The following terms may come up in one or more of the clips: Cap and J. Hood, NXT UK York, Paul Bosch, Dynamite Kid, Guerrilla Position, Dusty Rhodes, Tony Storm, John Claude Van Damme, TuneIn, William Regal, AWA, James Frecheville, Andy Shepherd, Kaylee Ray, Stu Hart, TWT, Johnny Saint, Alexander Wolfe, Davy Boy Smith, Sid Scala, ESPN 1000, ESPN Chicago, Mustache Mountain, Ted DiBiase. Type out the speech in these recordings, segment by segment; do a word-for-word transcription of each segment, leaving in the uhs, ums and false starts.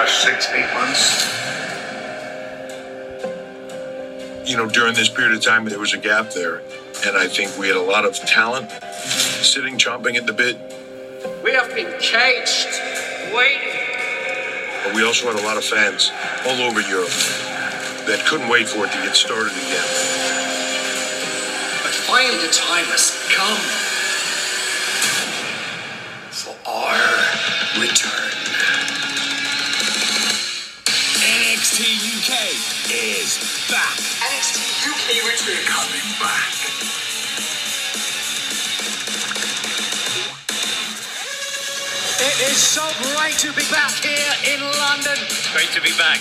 gosh, six, eight months. You know, during this period of time, there was a gap there. And I think we had a lot of talent sitting, chomping at the bit. We have been caged, waiting. But we also had a lot of fans all over Europe that couldn't wait for it to get started again. But finally, the time has come for our return. N X T U K is back. N X T U K return coming back. It is so great to be back here in London. Great to be back.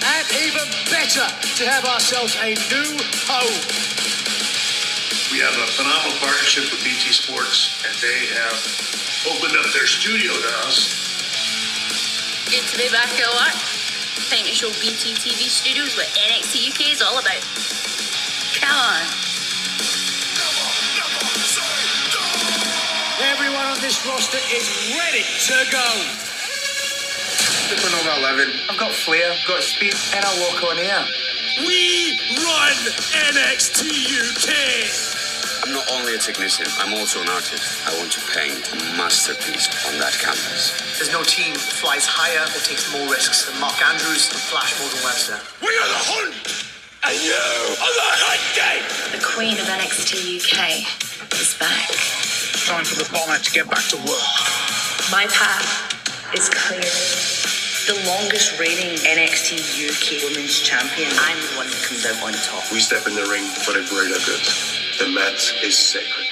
And even better to have ourselves a new home. We have a phenomenal partnership with B T Sports, and they have opened up their studio to us. Good to be back at work. Time to show B T T V Studios what N X T U K is all about. Come on. Come on, come on, say no! Everyone on this roster is ready to go. Super number eleven. I've got flair, got speed, and I walk on air. We run N X T U K. I'm not only a technician, I'm also an artist. I want to paint a masterpiece on that canvas. There's no team that flies higher, that takes more risks than Mark Andrews and Flash Morgan Webster. We are the Hunt, and you are the Hunting! The Queen of N X T U K is back. Time for the bomber to get back to work. My path is clear. The longest reigning N X T U K Women's Champion. I'm the one that comes out on top. We step in the ring for the greater good. The match is sacred.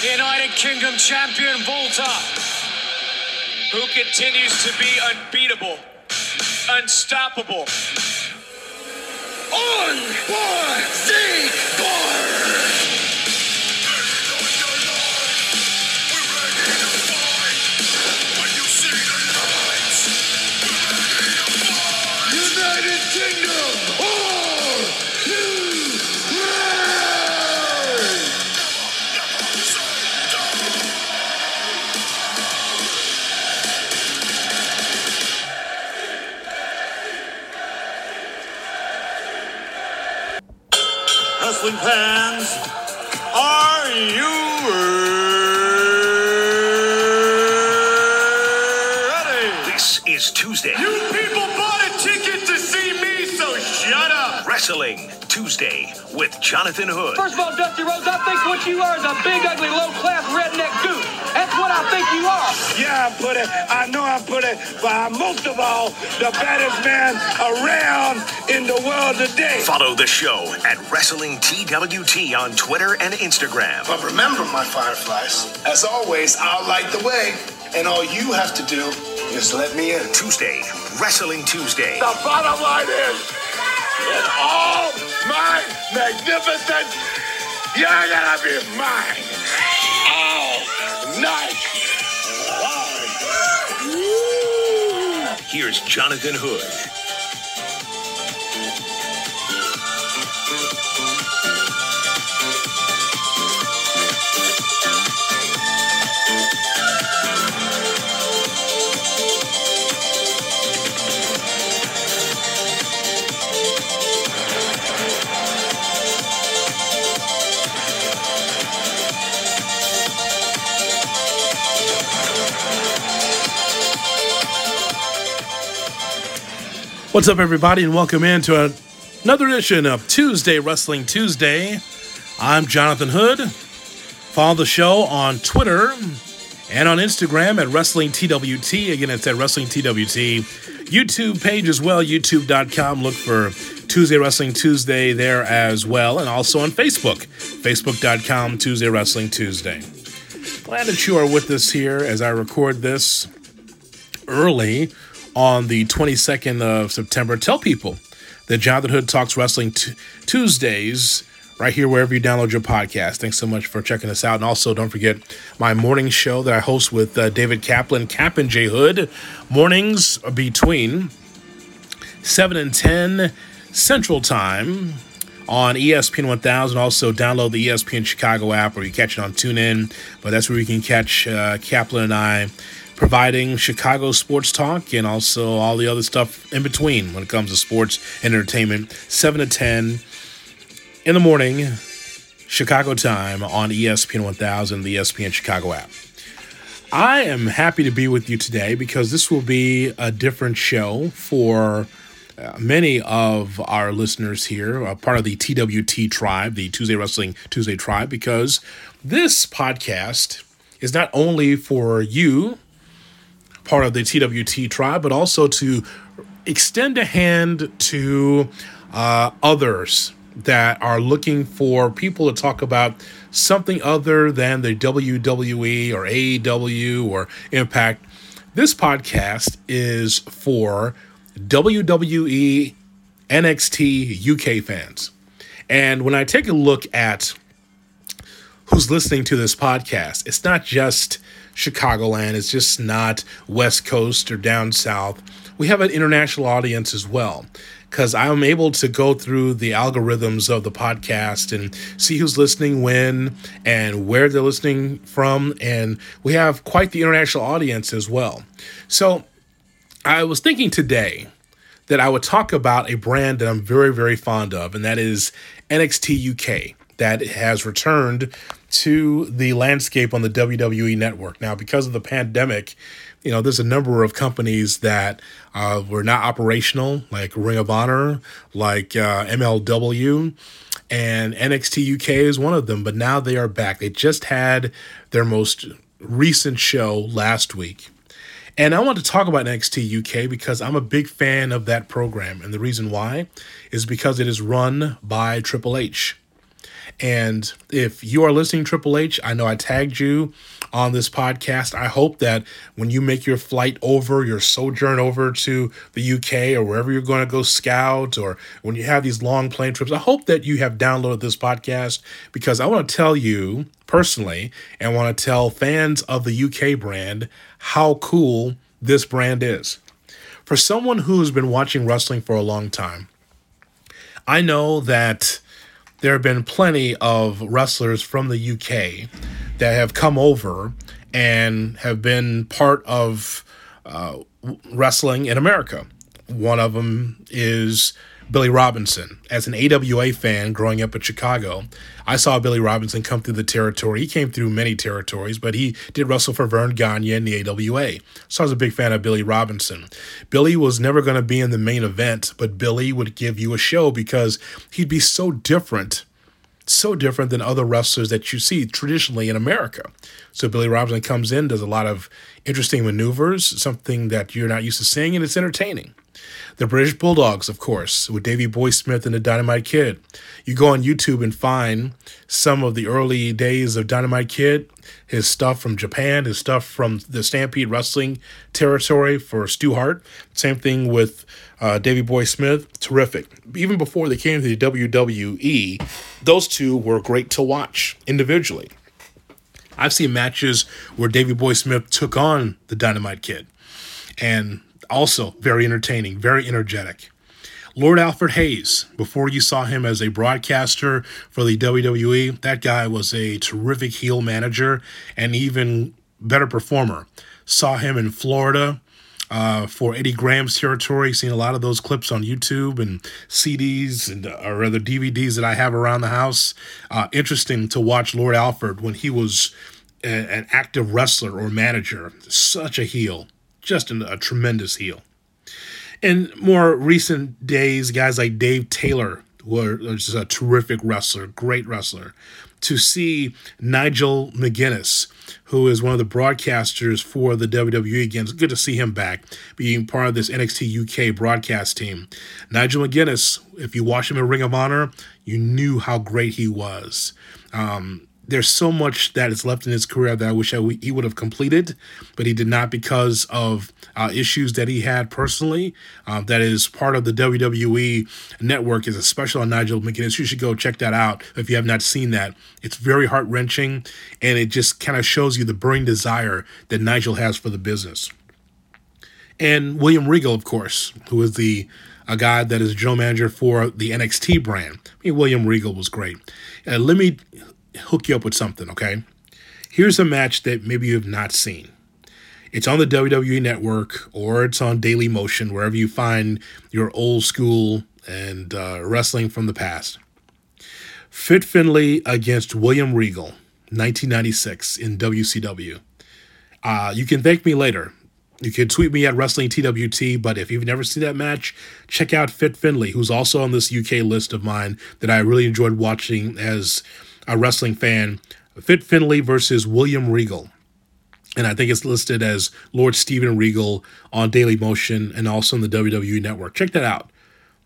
The United Kingdom Champion, WALTER, who continues to be unbeatable, unstoppable. On board the board! We're ready to fight. When you see the lights, we're ready to fight. United Kingdom, all you reign! Never, never say no! Wrestling fans, are you ready? This is Tuesday. You people bought a ticket to see me, so shut up. Wrestling Tuesday with Jonathan Hood. First of all, Dusty Rhodes, I think what you are is a big, ugly, low-class redneck goof. That's what I think you are. Yeah, I'm pretty. I know I'm pretty, but I'm most of all the baddest man around in the world today. Follow the show at Wrestling T W T on Twitter and Instagram. But remember, my fireflies, as always, I'll light the way, and all you have to do is let me in. Tuesday, Wrestling Tuesday. The bottom line is, in all my magnificence, you're gonna be mine all night long. Here's Jonathan Hood. What's up, everybody, and welcome in to a, another edition of Tuesday Wrestling Tuesday. I'm Jonathan Hood. Follow the show on Twitter and on Instagram at Wrestling T W T. Again, it's at Wrestling T W T. YouTube page as well, youtube dot com. Look for Tuesday Wrestling Tuesday there as well, and also on Facebook, facebook dot com, Tuesday Wrestling Tuesday. Glad that you are with us here as I record this early on the twenty-second of September. Tell people that Jonathan Hood Talks Wrestling t- Tuesdays right here wherever you download your podcast. Thanks so much for checking us out. And also, don't forget my morning show that I host with uh, David Kaplan, Cap and J Hood, mornings between seven and ten Central Time on E S P N one thousand. Also, download the E S P N Chicago app, or you catch it on TuneIn. But that's where you can catch uh, Kaplan and I providing Chicago sports talk and also all the other stuff in between when it comes to sports and entertainment. seven to ten in the morning, Chicago time, on E S P N one thousand, the E S P N Chicago app. I am happy to be with you today because this will be a different show for uh, many of our listeners here, uh, part of the T W T tribe, the Tuesday Wrestling Tuesday tribe, because this podcast is not only for you, part of the T W T tribe, but also to extend a hand to uh, others that are looking for people to talk about something other than the W W E or A E W or Impact. This podcast is for W W E N X T U K fans. And when I take a look at who's listening to this podcast, it's not just Chicagoland, it's just not West Coast or down South. We have an international audience as well, because I'm able to go through the algorithms of the podcast and see who's listening when and where they're listening from. And we have quite the international audience as well. So I was thinking today that I would talk about a brand that I'm very, very fond of, and that is N X T U K, that has returned to the landscape on the W W E network. Now, because of the pandemic, you know, there's a number of companies that uh, were not operational, like Ring of Honor, like uh, M L W, and N X T U K is one of them. But now they are back. They just had their most recent show last week. And I want to talk about N X T U K because I'm a big fan of that program. And the reason why is because it is run by Triple H. And if you are listening, Triple H, I know I tagged you on this podcast. I hope that when you make your flight over, your sojourn over to the U K or wherever you're going to go scout, or when you have these long plane trips, I hope that you have downloaded this podcast, because I want to tell you personally and want to tell fans of the U K brand how cool this brand is. For someone who's been watching wrestling for a long time, I know that there have been plenty of wrestlers from the U K that have come over and have been part of uh, wrestling in America. One of them is Billy Robinson. As an A W A fan growing up in Chicago, I saw Billy Robinson come through the territory. He came through many territories, but he did wrestle for Vern Gagne in the A W A. So I was a big fan of Billy Robinson. Billy was never going to be in the main event, but Billy would give you a show because he'd be so different, so different than other wrestlers that you see traditionally in America. So Billy Robinson comes in, does a lot of interesting maneuvers, something that you're not used to seeing, and it's entertaining. The British Bulldogs, of course, with Davy Boy Smith and the Dynamite Kid. You go on YouTube and find some of the early days of Dynamite Kid, his stuff from Japan, his stuff from the Stampede Wrestling territory for Stu Hart. Same thing with uh, Davy Boy Smith. Terrific. Even before they came to the W W E, those two were great to watch individually. I've seen matches where Davy Boy Smith took on the Dynamite Kid, and also very entertaining, very energetic. Lord Alfred Hayes, before you saw him as a broadcaster for the W W E, that guy was a terrific heel manager and even better performer. Saw him in Florida uh, for Eddie Graham's territory. Seen a lot of those clips on YouTube and C Ds and or other D V Ds that I have around the house. Uh, interesting to watch Lord Alfred when he was a, an active wrestler or manager. Such a heel. Just a tremendous heel. In more recent days, guys like Dave Taylor was a terrific wrestler, great wrestler. To see Nigel McGuinness, who is one of the broadcasters for the W W E again, it's good to see him back, being part of this N X T U K broadcast team. Nigel McGuinness, if you watch him in Ring of Honor, you knew how great he was. Um, There's so much that is left in his career that I wish I w- he would have completed, but he did not because of uh, issues that he had personally. Uh, that is part of the W W E network, is a special on Nigel McGuinness. You should go check that out if you have not seen that. It's very heart-wrenching, and it just kind of shows you the burning desire that Nigel has for the business. And William Regal, of course, who is the a guy that is general manager for the N X T brand. I mean, William Regal was great. Uh, let me hook you up with something, okay? Here's a match that maybe you have not seen. It's on the W W E Network, or it's on Daily Motion, wherever you find your old school and uh, wrestling from the past. Fit Finlay against William Regal, nineteen ninety-six in W C W. Uh, you can thank me later. You can tweet me at WrestlingTWT, but if you've never seen that match, check out Fit Finlay, who's also on this U K list of mine that I really enjoyed watching as a wrestling fan. Fit Finlay versus William Regal. And I think it's listed as Lord Steven Regal on Daily Motion and also on the W W E Network. Check that out.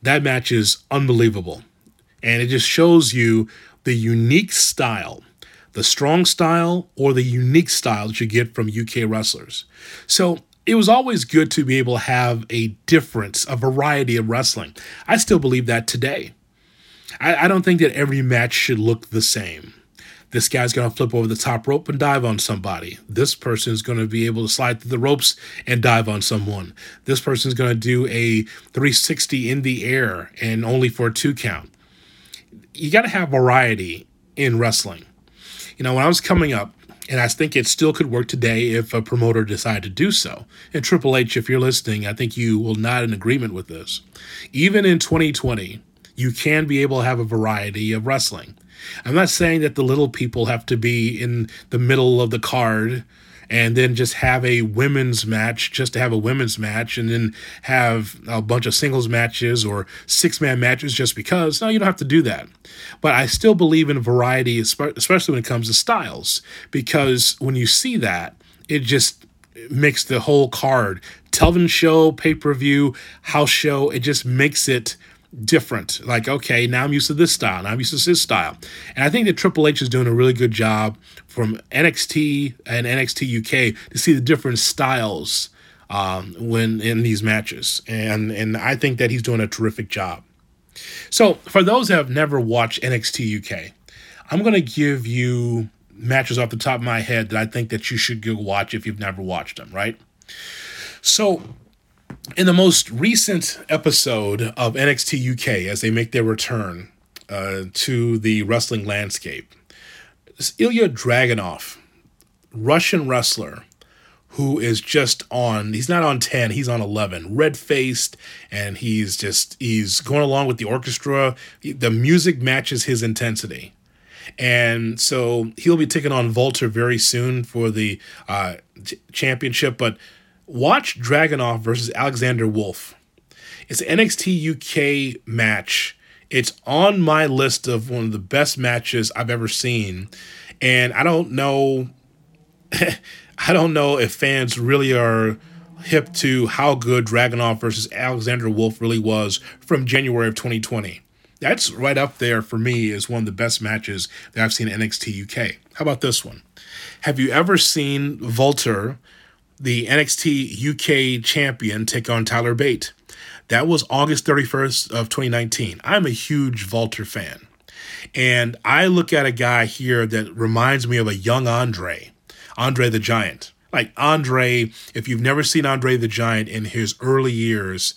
That match is unbelievable. And it just shows you the unique style, the strong style or the unique style that you get from U K wrestlers. So it was always good to be able to have a difference, a variety of wrestling. I still believe that today. I, I don't think that every match should look the same. This guy's going to flip over the top rope and dive on somebody. This person is going to be able to slide through the ropes and dive on someone. This person is going to do a three sixty in the air and only for a two count. You got to have variety in wrestling. You know, when I was coming up, and I think it still could work today if a promoter decided to do so. And Triple H, if you're listening, I think you will not in agreement with this. Even in twenty twenty, you can be able to have a variety of wrestling. I'm not saying that the little people have to be in the middle of the card and then just have a women's match just to have a women's match and then have a bunch of singles matches or six-man matches just because. No, you don't have to do that. But I still believe in variety, especially when it comes to styles, because when you see that, it just makes the whole card, television show, pay-per-view, house show, it just makes it different. Like, okay, now I'm used to this style. Now I'm used to this style. And I think that Triple H is doing a really good job from N X T and N X T U K to see the different styles um, when in these matches. And, and I think that he's doing a terrific job. So for those that have never watched N X T U K, I'm going to give you matches off the top of my head that I think that you should go watch if you've never watched them, right? So in the most recent episode of N X T U K, as they make their return uh, to the wrestling landscape, Ilya Dragunov, Russian wrestler, who is just on, he's not on ten, he's on eleven, red-faced, and he's just, he's going along with the orchestra. The music matches his intensity. And so he'll be taking on WALTER very soon for the uh, championship, but watch Dragunov versus Alexander Wolfe. It's an N X T U K match. It's on my list of one of the best matches I've ever seen. And I don't know I don't know if fans really are hip to how good Dragunov versus Alexander Wolfe really was from January of twenty twenty. That's right up there for me as one of the best matches that I've seen in N X T U K. How about this one? Have you ever seen WALTER, the N X T U K champion, take on Tyler Bate? That was August thirty-first of twenty nineteen. I'm a huge WALTER fan. And I look at a guy here that reminds me of a young Andre, Andre the Giant. Like Andre, if you've never seen Andre the Giant in his early years,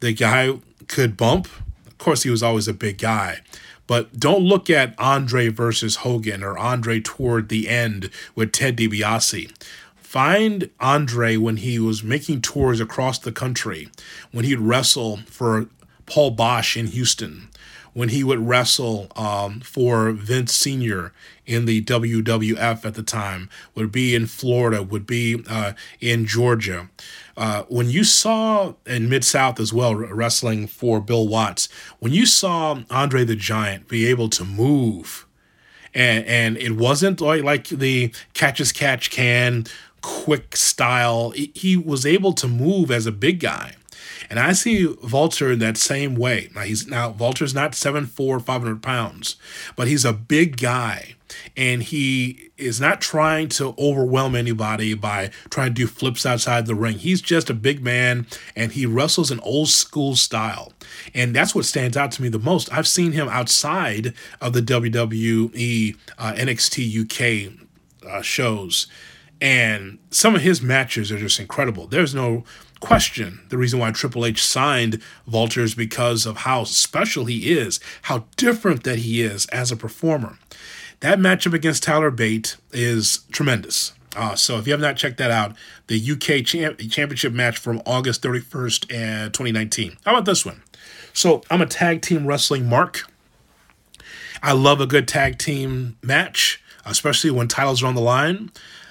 the guy could bump. Of course, he was always a big guy. But don't look at Andre versus Hogan or Andre toward the end with Ted DiBiase. Find Andre when he was making tours across the country, when he'd wrestle for Paul Bosch in Houston, when he would wrestle um, for Vince Senior in the W W F at the time, would be in Florida, would be uh, in Georgia. Uh, when you saw, in Mid-South as well, wrestling for Bill Watts, when you saw Andre the Giant be able to move, and, and it wasn't like, like the catch-as-catch can, quick style. He was able to move as a big guy. And I see WALTER in that same way. Now, he's now WALTER's not seven foot four, five hundred pounds, but he's a big guy. And he is not trying to overwhelm anybody by trying to do flips outside the ring. He's just a big man, and he wrestles an old school style. And that's what stands out to me the most. I've seen him outside of the W W E uh, N X T U K uh, shows. And some of his matches are just incredible. There's no question the reason why Triple H signed WALTER is because of how special he is, how different that he is as a performer. That matchup against Tyler Bate is tremendous. Uh, so if you have not checked that out, the U K champ- championship match from August thirty-first, uh, twenty nineteen. How about this one? So I'm a tag team wrestling mark. I love a good tag team match, especially when titles are on the line.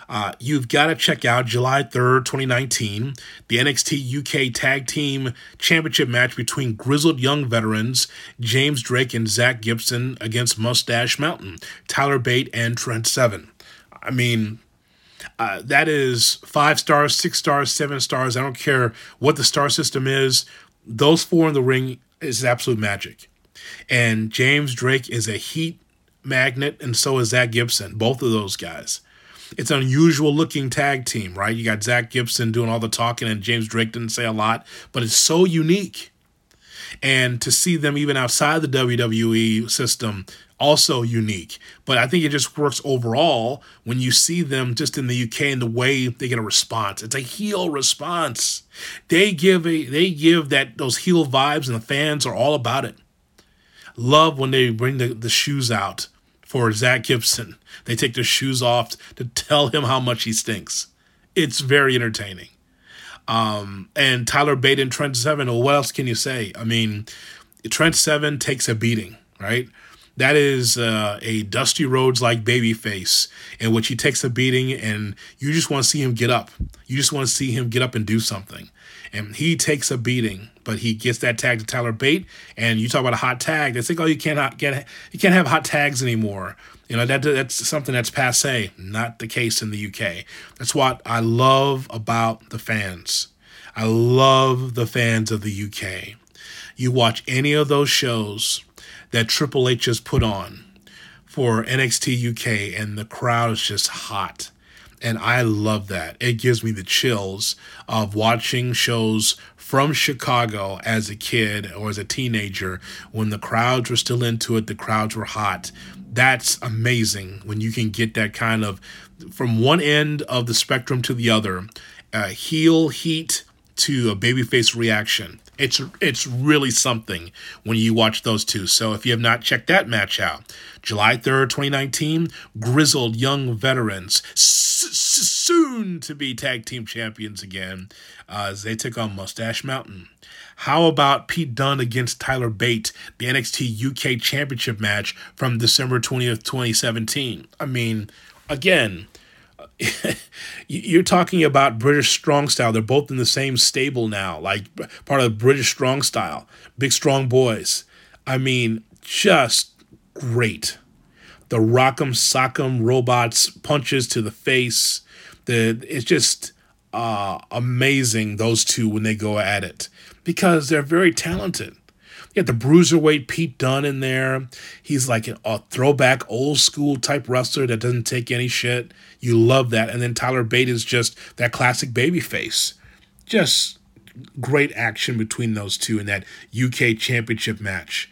Uh, you've got to check out July third, twenty nineteen, the N X T U K Tag Team Championship match between Grizzled Young Veterans, James Drake and Zach Gibson against Mustache Mountain, Tyler Bate and Trent Seven. I mean, uh, that is five stars, six stars, seven stars. I don't care what the star system is. Those four in the ring is absolute magic. And James Drake is a heat magnet, and so is Zach Gibson, both of those guys. It's an unusual-looking tag team, right? You got Zach Gibson doing all the talking, and James Drake didn't say a lot, but it's so unique. And to see them even outside the W W E system, also unique. But I think it just works overall when you see them just in the U K and the way they get a response. It's a heel response. They give a they give that those heel vibes, and the fans are all about it. Love when they bring the, the shoes out. For Zach Gibson, they take their shoes off to tell him how much he stinks. It's very entertaining. Um, and Tyler Bate and Trent Seven, well, what else can you say? I mean, Trent Seven takes a beating, right? That is uh, a Dusty Rhodes-like babyface in which he takes a beating and you just want to see him get up. You just want to see him get up and do something. And he takes a beating, but he gets that tag to Tyler Bate. And you talk about a hot tag. They think, oh, you can't get, you can't have hot tags anymore. You know, that that's something that's passé. Not the case in the U K. That's what I love about the fans. I love the fans of the U K. You watch any of those shows that Triple H has put on for N X T U K, and the crowd is just hot. And I love that. It gives me the chills of watching shows from Chicago as a kid or as a teenager. When the crowds were still into it, the crowds were hot. That's amazing when you can get that kind of, from one end of the spectrum to the other, uh, heel heat to a babyface reaction. It's it's really something when you watch those two. So if you have not checked that match out, July third, twenty nineteen, Grizzled Young Veterans, soon to be tag team champions again, uh, as they took on Mustache Mountain. How about Pete Dunne against Tyler Bate, the N X T U K Championship match from December twentieth, twenty seventeen? I mean, again, you're talking about British Strong Style. They're both in the same stable now, like part of British Strong Style, Big Strong Boys. I mean, just great. The Rock'em Sock'em robots, punches to the face. The it's just uh, amazing, those two, when they go at it, because they're very talented. You got the bruiserweight Pete Dunne in there. He's like a throwback old school type wrestler that doesn't take any shit. You love that. And then Tyler Bate is just that classic babyface. Just great action between those two in that U K championship match.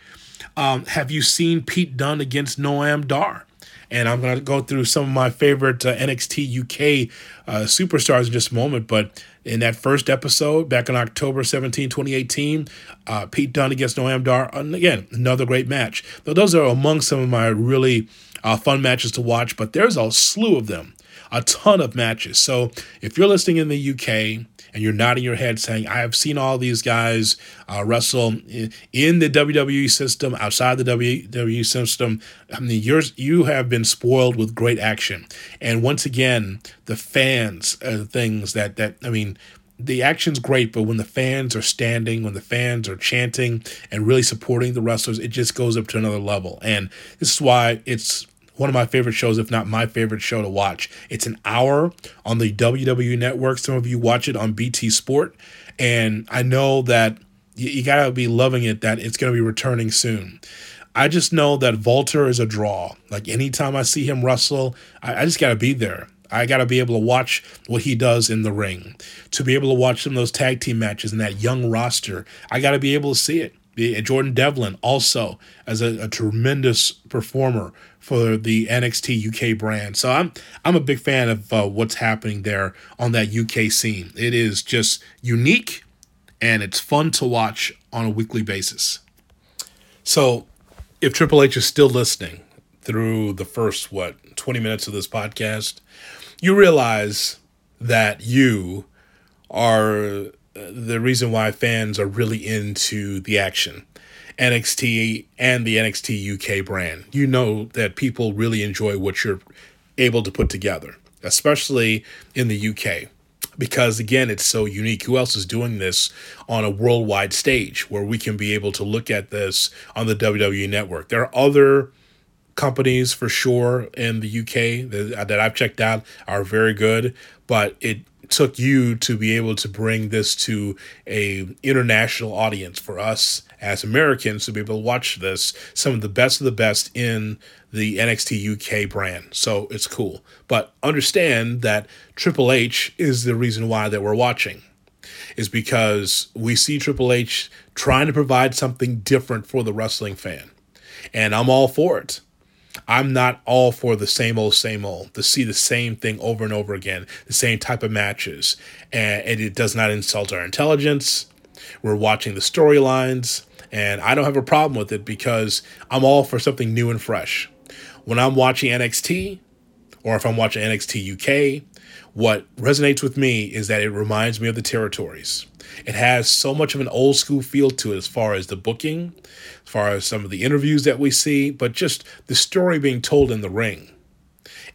Um, have you seen Pete Dunne against Noam Dar? And I'm going to go through some of my favorite uh, N X T U K uh, superstars in just a moment. But in that first episode, back on October seventeenth, twenty eighteen, uh, Pete Dunne against Noam Dar, and again, another great match. Now, those are among some of my really uh, fun matches to watch, but there's a slew of them, a ton of matches. So if you're listening in the U K and you're nodding your head saying, I have seen all these guys uh, wrestle in the W W E system, outside the W W E system, I mean, you're, you have been spoiled with great action. And once again, the fans are the things that, that I mean, the action's great, but when the fans are standing, when the fans are chanting and really supporting the wrestlers, it just goes up to another level. And this is why it's one of my favorite shows, if not my favorite show to watch. It's an hour on the W W E Network. Some of you watch it on B T Sport. And I know that you, you got to be loving it, that it's going to be returning soon. I just know that WALTER is a draw. Like, anytime I see him wrestle, I, I just got to be there. I got to be able to watch what he does in the ring. To be able to watch some of those tag team matches and that young roster, I got to be able to see it. Jordan Devlin, also as a, a tremendous performer for the N X T U K brand. So I'm I'm a big fan of uh, what's happening there on that U K scene. It is just unique, and it's fun to watch on a weekly basis. So if Triple H is still listening through the first, what, twenty minutes of this podcast, you realize that you are the reason why fans are really into the action, N X T and the N X T U K brand. You know that people really enjoy what you're able to put together, especially in the U K, because again, it's so unique. Who else is doing this on a worldwide stage where we can be able to look at this on the W W E network? There are other companies for sure in the U K that, that I've checked out are very good, but it took you to be able to bring this to a international audience for us as Americans to be able to watch this, some of the best of the best in the N X T U K brand. So it's cool. But understand that Triple H is the reason why that we're watching, is because we see Triple H trying to provide something different for the wrestling fan. And I'm all for it. I'm not all for the same old, same old, to see the same thing over and over again, the same type of matches. And it does not insult our intelligence. We're watching the storylines, and I don't have a problem with it because I'm all for something new and fresh. When I'm watching N X T, or if I'm watching N X T U K, what resonates with me is that it reminds me of the territories. It has so much of an old school feel to it as far as the booking, as far as some of the interviews that we see, but just the story being told in the ring.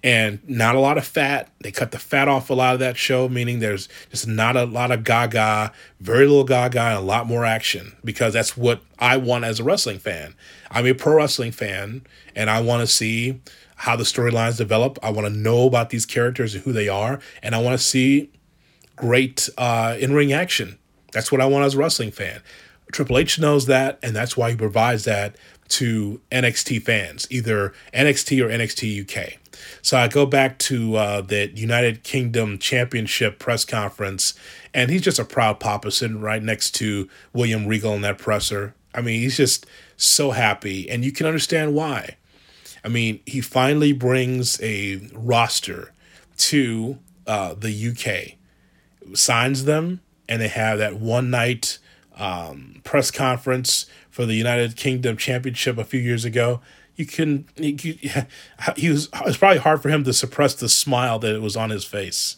And not a lot of fat. They cut the fat off a lot of that show, meaning there's just not a lot of gaga, very little gaga, and a lot more action, because that's what I want as a wrestling fan. I'm a pro wrestling fan, and I want to see how the storylines develop. I want to know about these characters and who they are, and I want to see great uh, in-ring action. That's what I want as a wrestling fan. Triple H knows that, and that's why he provides that to N X T fans, either N X T or N X T U K. So I go back to uh, the United Kingdom Championship press conference, and he's just a proud papa sitting right next to William Regal in that presser. I mean, he's just so happy, and you can understand why. I mean, he finally brings a roster to uh, the U K, signs them, and they have that one-night um, press conference for the United Kingdom Championship a few years ago. You can, you, he was, it was probably hard for him to suppress the smile that was on his face.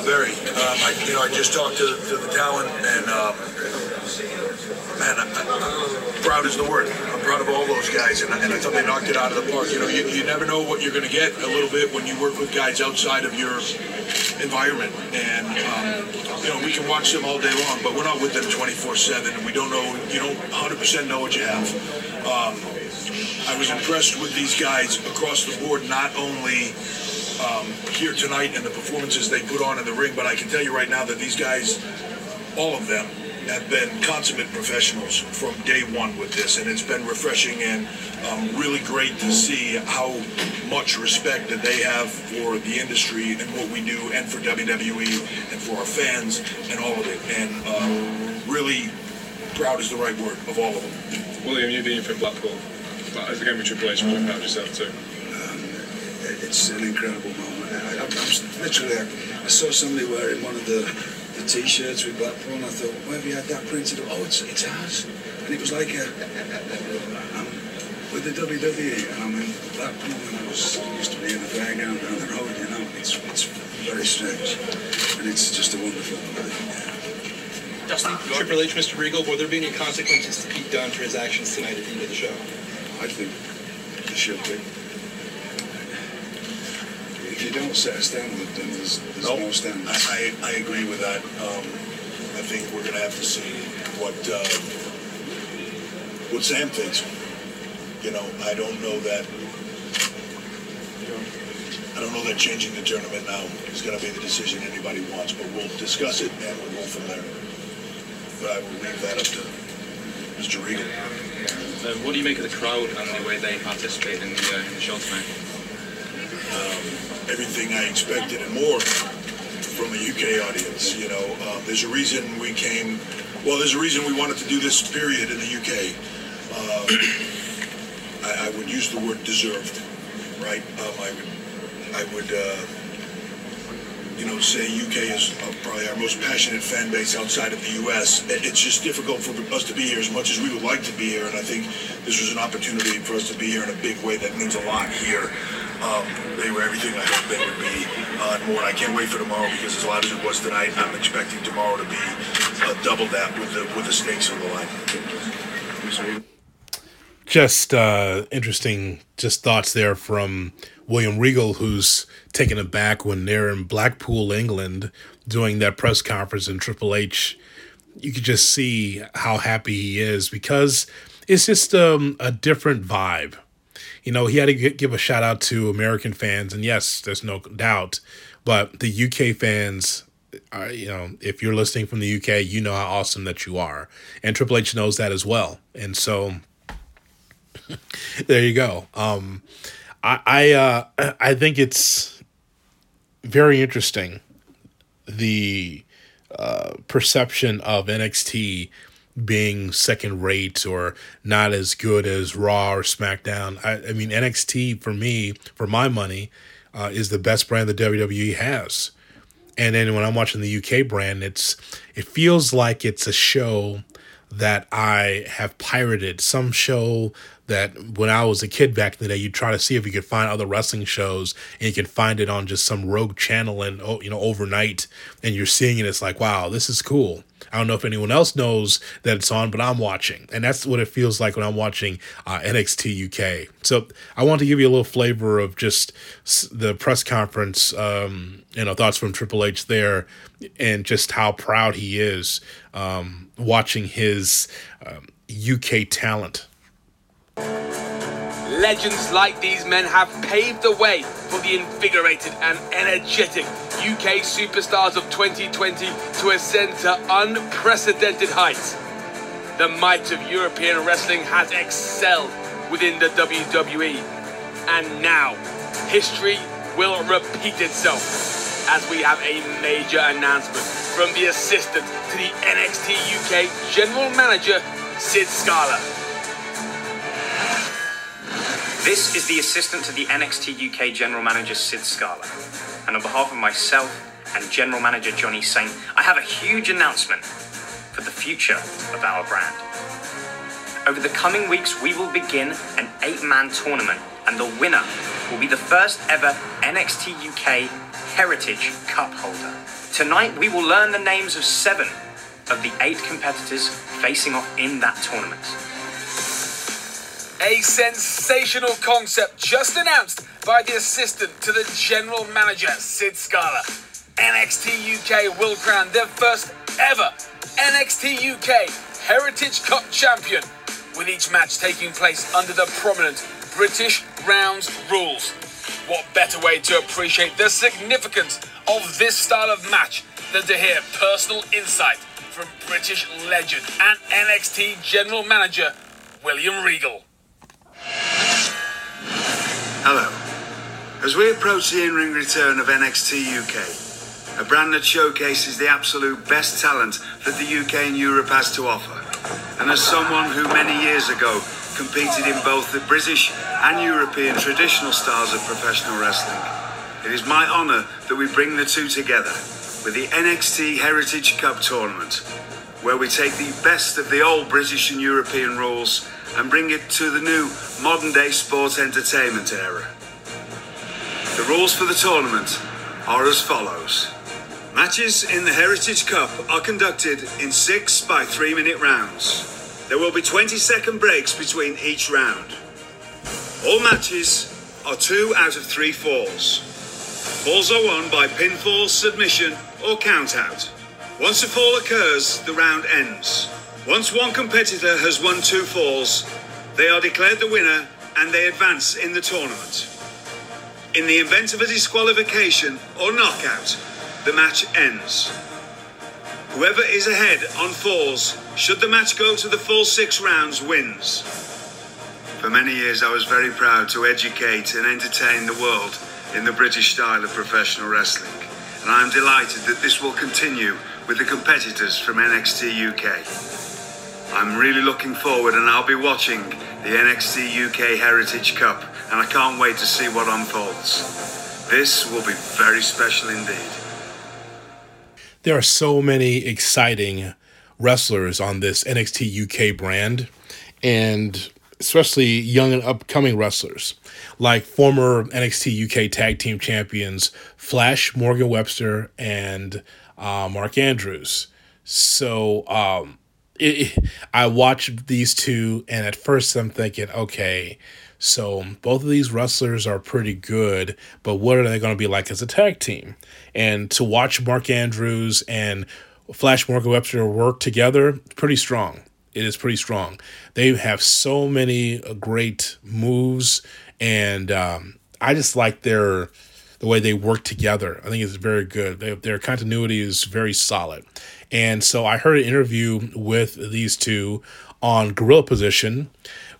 Very. Um, I, you know, I just talked to, to the talent, and um, man, I, I, proud is the word. I'm proud of all those guys, and I, and I thought they knocked it out of the park. You know, you, you never know what you're going to get a little bit when you work with guys outside of your environment, and um, you know, we can watch them all day long, but we're not with them twenty-four seven, and we don't know, you don't one hundred percent know what you have. Um, I was impressed with these guys across the board, not only um, here tonight and the performances they put on in the ring, but I can tell you right now that these guys, all of them, have been consummate professionals from day one with this, and it's been refreshing and um, really great to see how much respect that they have for the industry and what we do, and for W W E and for our fans and all of it. And um, really proud is the right word of all of them. William, you being from Blackpool, but as the game with Triple H, really proud of yourself too. Um, it's an incredible moment. I, I, I'm literally, I, I saw somebody wearing one of the the t-shirts with Blackpool, and I thought, where have you had that printed? Oh, it's it's ours. And it was like a, I'm with the W W E, and I'm in Blackpool, and I was used to be in the fairground down the road, you know. It's it's very strange, and it's just a wonderful night. Yeah. Dustin, Triple H, Mister Regal, will there be any consequences to Pete Dunne for his actions tonight at the end of the show? I think there should be. If you don't set a standard, then there's, there's nope. no standard. I, I agree with that. Um, I think we're going to have to see what uh, what Sam thinks. You know, I don't know that. I don't know that changing the tournament now is going to be the decision anybody wants, but we'll discuss it and we'll go from there. But I will leave that up to Mister Regal. Uh, what do you make of the crowd and the way they participated in the, uh, in the show tonight? Um, everything I expected and more from a U K audience. You know, um, there's a reason we came Well, there's a reason we wanted to do this period in the U K. Uh, I, I would use the word deserved, right? Um, I would, I would uh, you know, say U K is probably our most passionate fan base outside of the U S. It's just difficult for us to be here as much as we would like to be here, and I think this was an opportunity for us to be here in a big way that means a lot here. Um, they were everything I hoped they would be uh, and more. And I can't wait for tomorrow, because as loud as it was tonight, I'm expecting tomorrow to be uh, double that with the with the stakes on the line. Just uh, interesting, just thoughts there from William Regal, who's taken aback when they're in Blackpool, England, doing that press conference in Triple H. You could just see how happy he is, because it's just um, a different vibe. You know, he had to give a shout out to American fans, and yes, there's no doubt, but the U K fans are, you know, if you're listening from the U K, you know how awesome that you are. And Triple H knows that as well. And so there you go. Um, I, I, uh, I think it's very interesting, the uh, perception of N X T being second rate or not as good as Raw or SmackDown. I, I mean, N X T for me, for my money, uh, is the best brand that W W E has. And then when I'm watching the U K brand, it's it feels like it's a show that I have pirated. Some show that when I was a kid back in the day, you'd try to see if you could find other wrestling shows, and you could find it on just some rogue channel, and you know, overnight, and you're seeing it. It's like, wow, this is cool. I don't know if anyone else knows that it's on, but I'm watching. And that's what it feels like when I'm watching uh, N X T U K. So I want to give you a little flavor of just the press conference, um, you know, thoughts from Triple H there, and just how proud he is um, watching his um, U K talent. Legends like these men have paved the way for the invigorated and energetic U K superstars of twenty twenty to ascend to unprecedented heights. The might of European wrestling has excelled within the W W E, and now history will repeat itself as we have a major announcement from the assistant to the N X T U K General Manager, Sid Scala. This is the assistant to the N X T U K General Manager, Sid Scala. And on behalf of myself and General Manager Johnny Saint, I have a huge announcement for the future of our brand. Over the coming weeks, we will begin an eight-man tournament, and the winner will be the first ever N X T U K Heritage Cup holder. Tonight, we will learn the names of seven of the eight competitors facing off in that tournament. A sensational concept just announced by the assistant to the General Manager, Sid Scala. N X T U K will crown their first ever N X T U K Heritage Cup champion, with each match taking place under the prominent British rounds rules. What better way to appreciate the significance of this style of match than to hear personal insight from British legend and N X T General Manager, William Regal. Hello. As we approach the in-ring return of N X T U K, a brand that showcases the absolute best talent that the U K and Europe has to offer, and as someone who many years ago competed in both the British and European traditional styles of professional wrestling, it is my honour that we bring the two together with the N X T Heritage Cup Tournament, where we take the best of the old British and European rules and bring it to the new modern-day sports entertainment era. The rules for the tournament are as follows. Matches in the Heritage Cup are conducted in six by three-minute rounds. There will be twenty-second breaks between each round. All matches are two out of three falls. Falls are won by pinfall, submission, or count-out. Once a fall occurs, the round ends. Once one competitor has won two falls, they are declared the winner and they advance in the tournament. In the event of a disqualification or knockout, the match ends. Whoever is ahead on falls, should the match go to the full six rounds, wins. For many years, I was very proud to educate and entertain the world in the British style of professional wrestling, and I am delighted that this will continue with the competitors from N X T U K. I'm really looking forward, and I'll be watching the N X T U K Heritage Cup, and I can't wait to see what unfolds. This will be very special indeed. There are so many exciting wrestlers on this N X T U K brand, and especially young and upcoming wrestlers like former N X T U K tag team champions Flash Morgan Webster and uh, Mark Andrews. So um, it, I watched these two, and at first I'm thinking, okay, so both of these wrestlers are pretty good, but what are they going to be like as a tag team? And to watch Mark Andrews and Flash Morgan Webster work together, pretty strong. It is pretty strong. They have so many great moves, and um, I just like their the way they work together. I think it's very good. They, their continuity is very solid. And so I heard an interview with these two on Guerrilla Position,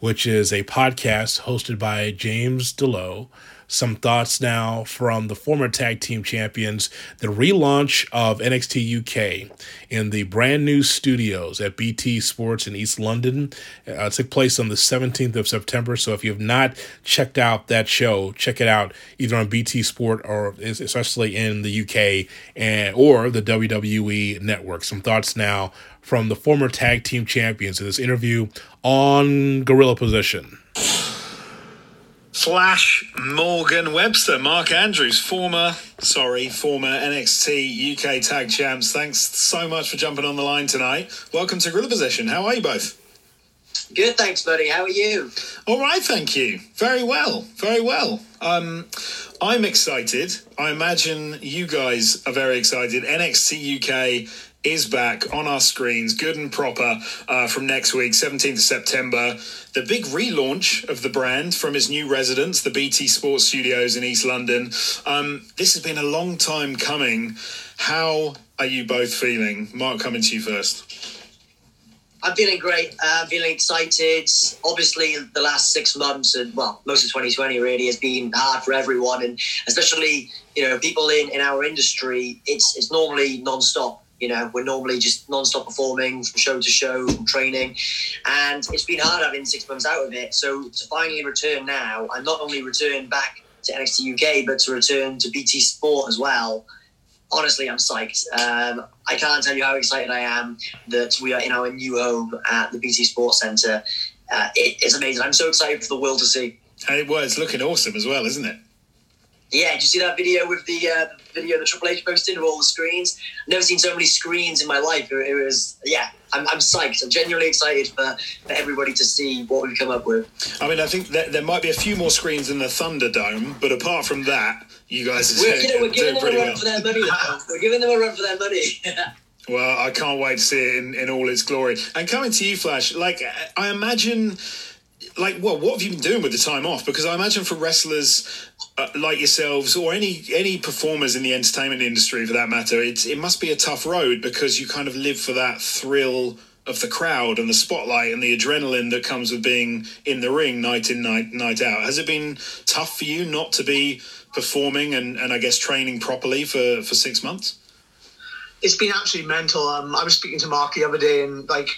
which is a podcast hosted by James DeLoe. Some thoughts now from the former tag team champions, the relaunch of N X T U K in the brand new studios at B T Sports in East London. Uh, it took place on the seventeenth of September. So if you have not checked out that show, check it out either on B T Sport or especially in the U K and or the W W E network. Some thoughts now from the former tag team champions in this interview on Guerrilla Position. Flash Morgan Webster, Mark Andrews, former, sorry, former N X T U K tag champs. Thanks so much for jumping on the line tonight. Welcome to Guerrilla Position. How are you both? Good, thanks, buddy. How are you? All right, thank you. Very well, very well. Um, I'm excited. I imagine you guys are very excited. N X T U K is back on our screens, good and proper, uh, from next week, seventeenth of September. The big relaunch of the brand from its new residence, the B T Sports Studios in East London. Um, this has been a long time coming. How are you both feeling? Mark, coming to you first. I'm feeling great. I'm uh, feeling excited. Obviously, the last six months and, well, most of twenty twenty really has been hard for everyone. And especially, you know, people in, in our industry, it's it's normally non-stop. You know, we're normally just non-stop performing from show to show, from training. And it's been hard having six months out of it. So to finally return now, and not only return back to N X T U K, but to return to B T Sport as well, honestly, I'm psyched. Um, I can't tell you how excited I am that we are in our new home at the B T Sports Centre. Uh, it, it's amazing. I'm so excited for the world to see. And it was looking awesome as well, isn't it? Yeah, did you see that video with the uh, video that Triple H posted of all the screens? I've never seen so many screens in my life. It, it was, yeah, I'm, I'm psyched. I'm genuinely excited for, for everybody to see what we've come up with. I mean, I think that there might be a few more screens in the Thunderdome, but apart from that, you guys are we're, doing, you know, we're giving doing them pretty a run well. For their money, though. We're giving them a run for their money. Well, I can't wait to see it in, in all its glory. And coming to you, Flash, like, I imagine... Like, well, what have you been doing with the time off? Because I imagine for wrestlers uh, like yourselves or any any performers in the entertainment industry, for that matter, it's, it must be a tough road because you kind of live for that thrill of the crowd and the spotlight and the adrenaline that comes with being in the ring night in, night night out. Has it been tough for you not to be performing and, and I guess, training properly for, for six months? It's been absolutely mental. Um, I was speaking to Mark the other day and, like...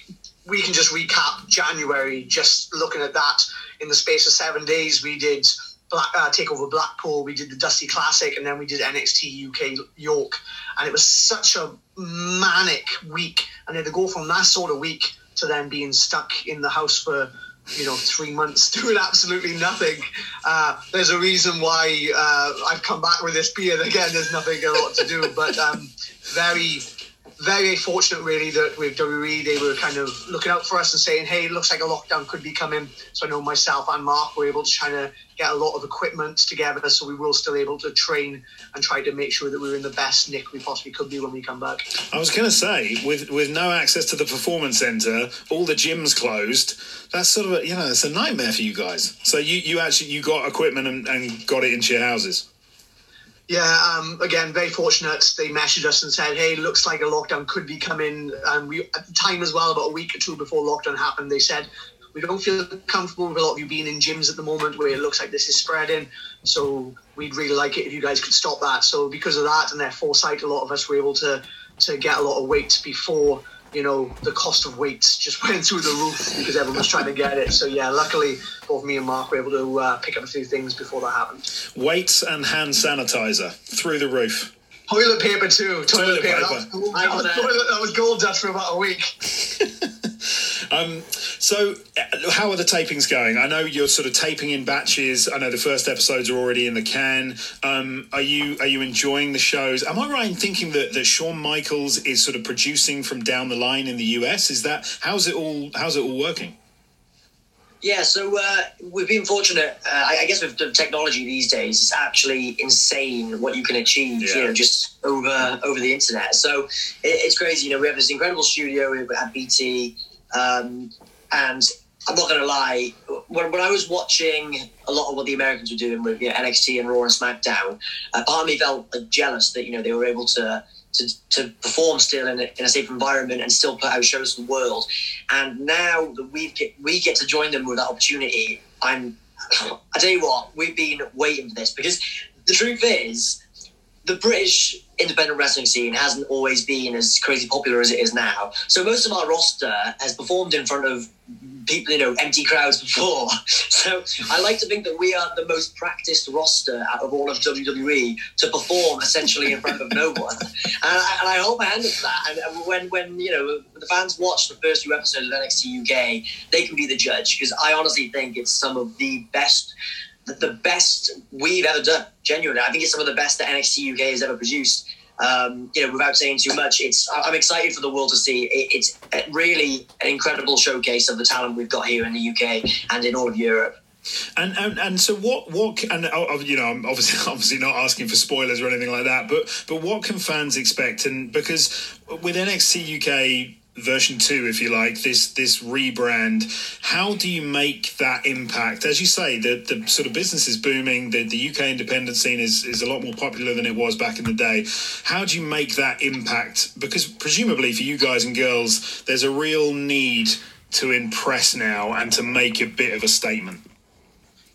We can just recap January, just looking at that. In the space of seven days, we did Black, uh, Takeover Blackpool, we did the Dusty Classic, and then we did N X T U K York. And it was such a manic week. And then to go from that sort of week to then being stuck in the house for, you know, three months doing absolutely nothing. Uh, there's a reason why uh, I've come back with this beard. Again, there's nothing a lot to do, but um, very... Very fortunate, really, that with W W E, they were kind of looking out for us and saying, hey, looks like a lockdown could be coming. So I know myself and Mark were able to try to get a lot of equipment together, so we were still able to train and try to make sure that we were in the best nick we possibly could be when we come back. I was going to say, with with no access to the performance centre, all the gyms closed, that's sort of a, you know, it's a nightmare for you guys. So you, you actually you got equipment and, and got it into your houses. Yeah, um, again, very fortunate. They messaged us and said, hey, looks like a lockdown could be coming. And we, at the time as well, about a week or two before lockdown happened, they said, we don't feel comfortable with a lot of you being in gyms at the moment where it looks like this is spreading. So we'd really like it if you guys could stop that. So because of that and their foresight, a lot of us were able to to get a lot of weights before, you know, the cost of weights just went through the roof because everyone was trying to get it. So, yeah, luckily, both me and Mark were able to uh, pick up a few things before that happened. Weights and hand sanitizer through the roof. Toilet paper, too. Toilet, toilet paper. paper. That, was I, was toilet, that was gold dust for about a week. Um, so how are the tapings going? I know you're sort of taping in batches. I know the first episodes are already in the can. Um, are you are you enjoying the shows? Am I right in thinking that, that Shawn Michaels is sort of producing from down the line in the U S? Is that how's it all how's it all working? Yeah, so uh, we've been fortunate. Uh, I, I guess with the technology these days, it's actually insane what you can achieve, yeah. you know, just over over the internet. So it, it's crazy. You know, we have this incredible studio at B T. Um, and I'm not going to lie, when, when I was watching a lot of what the Americans were doing with you know, N X T and Raw and SmackDown, uh, part of me felt uh, jealous that, you know, they were able to to, to perform still in a, in a safe environment and still put out shows to the world. And now that we get, we get to join them with that opportunity, I'm, I tell you what, we've been waiting for this because the truth is, the British independent wrestling scene hasn't always been as crazy popular as it is now. So most of our roster has performed in front of people, you know, empty crowds before. So I like to think that we are the most practiced roster out of all of W W E to perform essentially in front of no one. And I, and I hold my hand up to that. And when, when, you know, the fans watch the first few episodes of N X T U K, they can be the judge because I honestly think it's some of the best... the best we've ever done, genuinely. I think it's some of the best that N X T U K has ever produced. Um, you know, without saying too much, it's I'm excited for the world to see. It, it's really an incredible showcase of the talent we've got here in the U K and in all of Europe. And, and and so what what and you know I'm obviously obviously not asking for spoilers or anything like that, but but what can fans expect? And because with N X T U K version two, if you like, this this rebrand, how do you make that impact? As you say, the, the sort of business is booming, the, the U K independent scene is, is a lot more popular than it was back in the day. How do you make that impact? Because presumably for you guys and girls, there's a real need to impress now and to make a bit of a statement.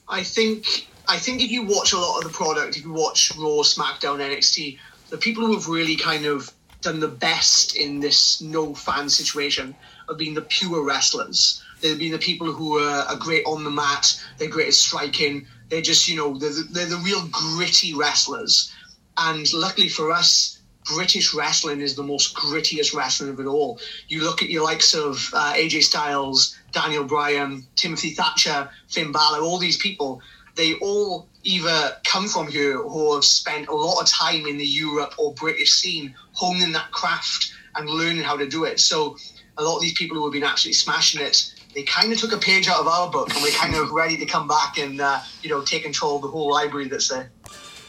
I think, I think if you watch a lot of the product, if you watch Raw, SmackDown, N X T, the people who have really kind of done the best in this no-fan situation of being the pure wrestlers. They've been the people who are, are great on the mat, they're great at striking, they're just, you know, they're the, they're the real gritty wrestlers. And luckily for us, British wrestling is the most grittiest wrestling of it all. You look at your likes of uh, A J Styles, Daniel Bryan, Timothy Thatcher, Finn Balor, all these people, they all either come from here or have spent a lot of time in the Europe or British scene honing that craft and learning how to do it. So a lot of these people who have been absolutely smashing it, they kind of took a page out of our book and we're kind of ready to come back and, uh, you know, take control of the whole library that's there.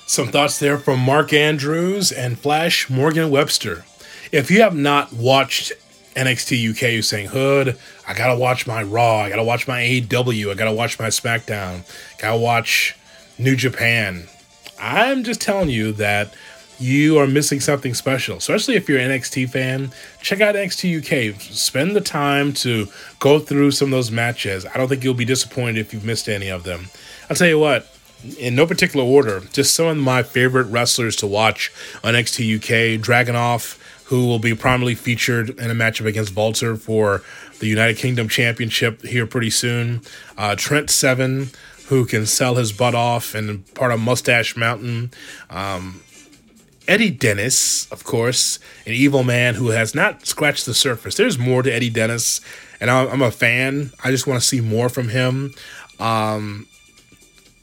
Some thoughts there from Mark Andrews and Flash Morgan Webster. If you have not watched N X T U K, you're saying, Hood, I got to watch my Raw, I got to watch my A E W, I got to watch my SmackDown, got to watch New Japan. I'm just telling you that you are missing something special, especially if you're an N X T fan. Check out N X T U K. Spend the time to go through some of those matches. I don't think you'll be disappointed if you've missed any of them. I'll tell you what, in no particular order, just some of my favorite wrestlers to watch on N X T U K, Dragunov, who will be prominently featured in a matchup against WALTER for the United Kingdom Championship here pretty soon. Uh, Trent Seven, who can sell his butt off and part of Mustache Mountain. Um, Eddie Dennis, of course, an evil man who has not scratched the surface. There's more to Eddie Dennis, and I'm a fan. I just want to see more from him. Um,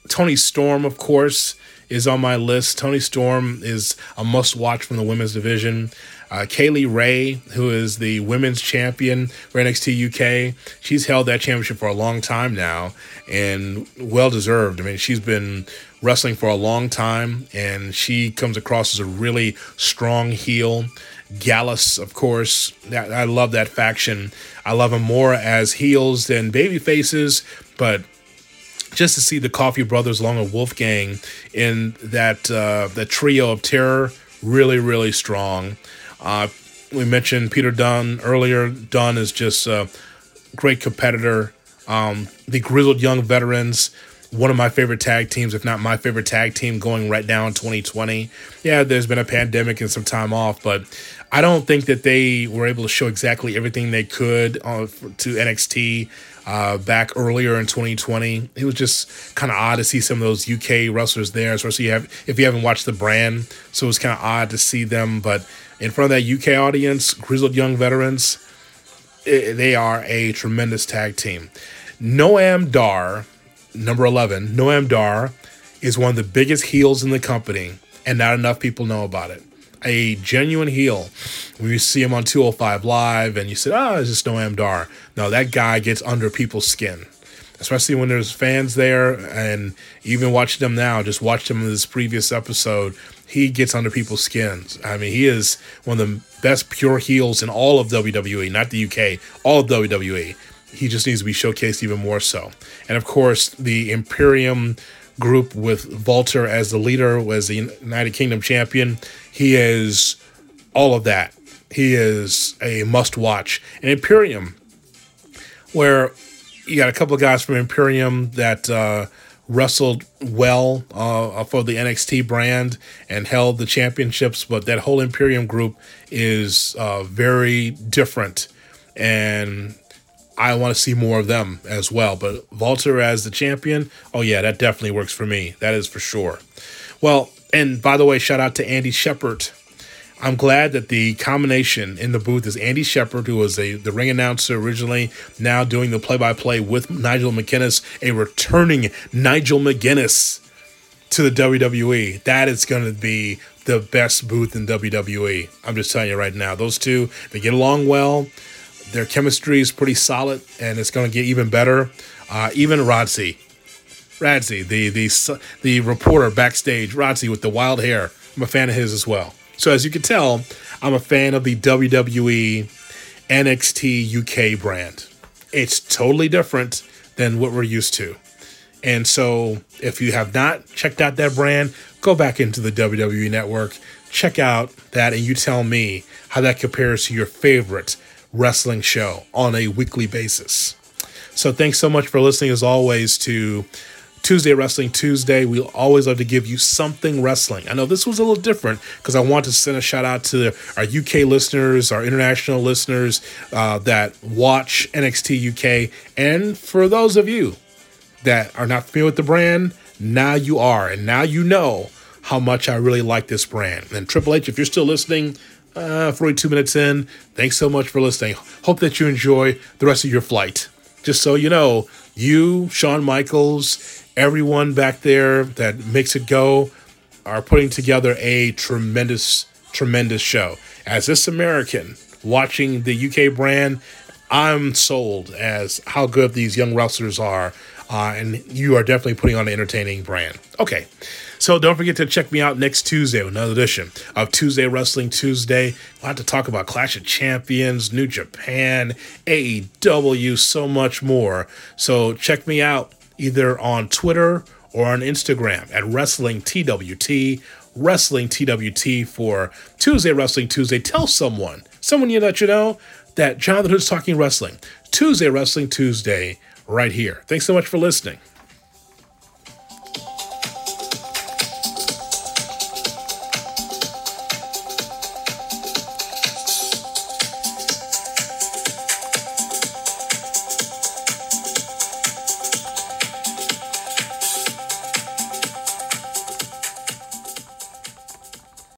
Tony Storm, of course, is on my list. Tony Storm is a must-watch from the women's division. Uh, Kaylee Ray, who is the women's champion for N X T U K, she's held that championship for a long time now and well-deserved. I mean, she's been wrestling for a long time, and she comes across as a really strong heel. Gallus, of course, that, I love that faction. I love them more as heels than baby faces, but just to see the Coffey Brothers along with Wolfgang in that uh, the trio of terror, really, really strong. Uh, we mentioned Peter Dunne earlier. Dunne is just a great competitor. Um, the Grizzled Young Veterans, one of my favorite tag teams, if not my favorite tag team, going right now in twenty twenty. Yeah, there's been a pandemic and some time off, but I don't think that they were able to show exactly everything they could uh, to N X T uh, back earlier in twenty twenty. It was just kind of odd to see some of those U K wrestlers there, especially you have, if you haven't watched the brand. So it was kind of odd to see them. But in front of that U K audience, Grizzled Young Veterans, it, they are a tremendous tag team. Noam Dar, number eleven, Noam Dar is one of the biggest heels in the company, and not enough people know about it. A genuine heel. When you see him on two oh five Live and you say, oh, it's just Noam Dar. No, that guy gets under people's skin, especially when there's fans there. And even watching him now, just watched him in this previous episode, he gets under people's skins. I mean, he is one of the best pure heels in all of W W E, not the U K, all of W W E. He just needs to be showcased even more so. And, of course, the Imperium group with WALTER as the leader, as the United Kingdom champion. He is all of that. He is a must-watch. And Imperium, where you got a couple of guys from Imperium that uh, wrestled well uh, for the N X T brand and held the championships, but that whole Imperium group is uh, very different, and I want to see more of them as well. But WALTER as the champion, oh yeah, that definitely works for me. That is for sure. Well, and by the way, shout out to Andy Shepherd. I'm glad that the combination in the booth is Andy Shepherd, who was a, the ring announcer originally, now doing the play-by-play with Nigel McGuinness, a returning Nigel McGuinness to the W W E. That is going to be the best booth in W W E. I'm just telling you right now. Those two, they get along well. Their chemistry is pretty solid, and it's going to get even better. Uh, even Rodsey, Rodsey, the the the reporter backstage, Rodsey with the wild hair. I'm a fan of his as well. So as you can tell, I'm a fan of the W W E N X T U K brand. It's totally different than what we're used to. And so if you have not checked out that brand, go back into the W W E network, check out that, and you tell me how that compares to your favorite wrestling show on a weekly basis. So thanks so much for listening, as always, to Tuesday Wrestling Tuesday. We always love to give you something wrestling. I know this was a little different because I want to send a shout out to our U K listeners, our international listeners uh, that watch N X T U K. And for those of you that are not familiar with the brand, now you are. And now you know how much I really like this brand. And Triple H, if you're still listening, Uh, forty-two minutes in, thanks so much for listening. Hope that you enjoy the rest of your flight. Just so you know, you, Shawn Michaels, everyone back there that makes it go are putting together a tremendous, tremendous show. As this American watching the U K brand, I'm sold as how good these young wrestlers are. Uh, and you are definitely putting on an entertaining brand. Okay, so don't forget to check me out next Tuesday with another edition of Tuesday Wrestling Tuesday. We'll have to talk about Clash of Champions, New Japan, A E W, so much more. So check me out either on Twitter or on Instagram at Wrestling T W T, Wrestling T W T for Tuesday Wrestling Tuesday. Tell someone, someone you know that you know, that Jonathan Hood's talking wrestling. Tuesday Wrestling Tuesday. Right here. Thanks so much for listening.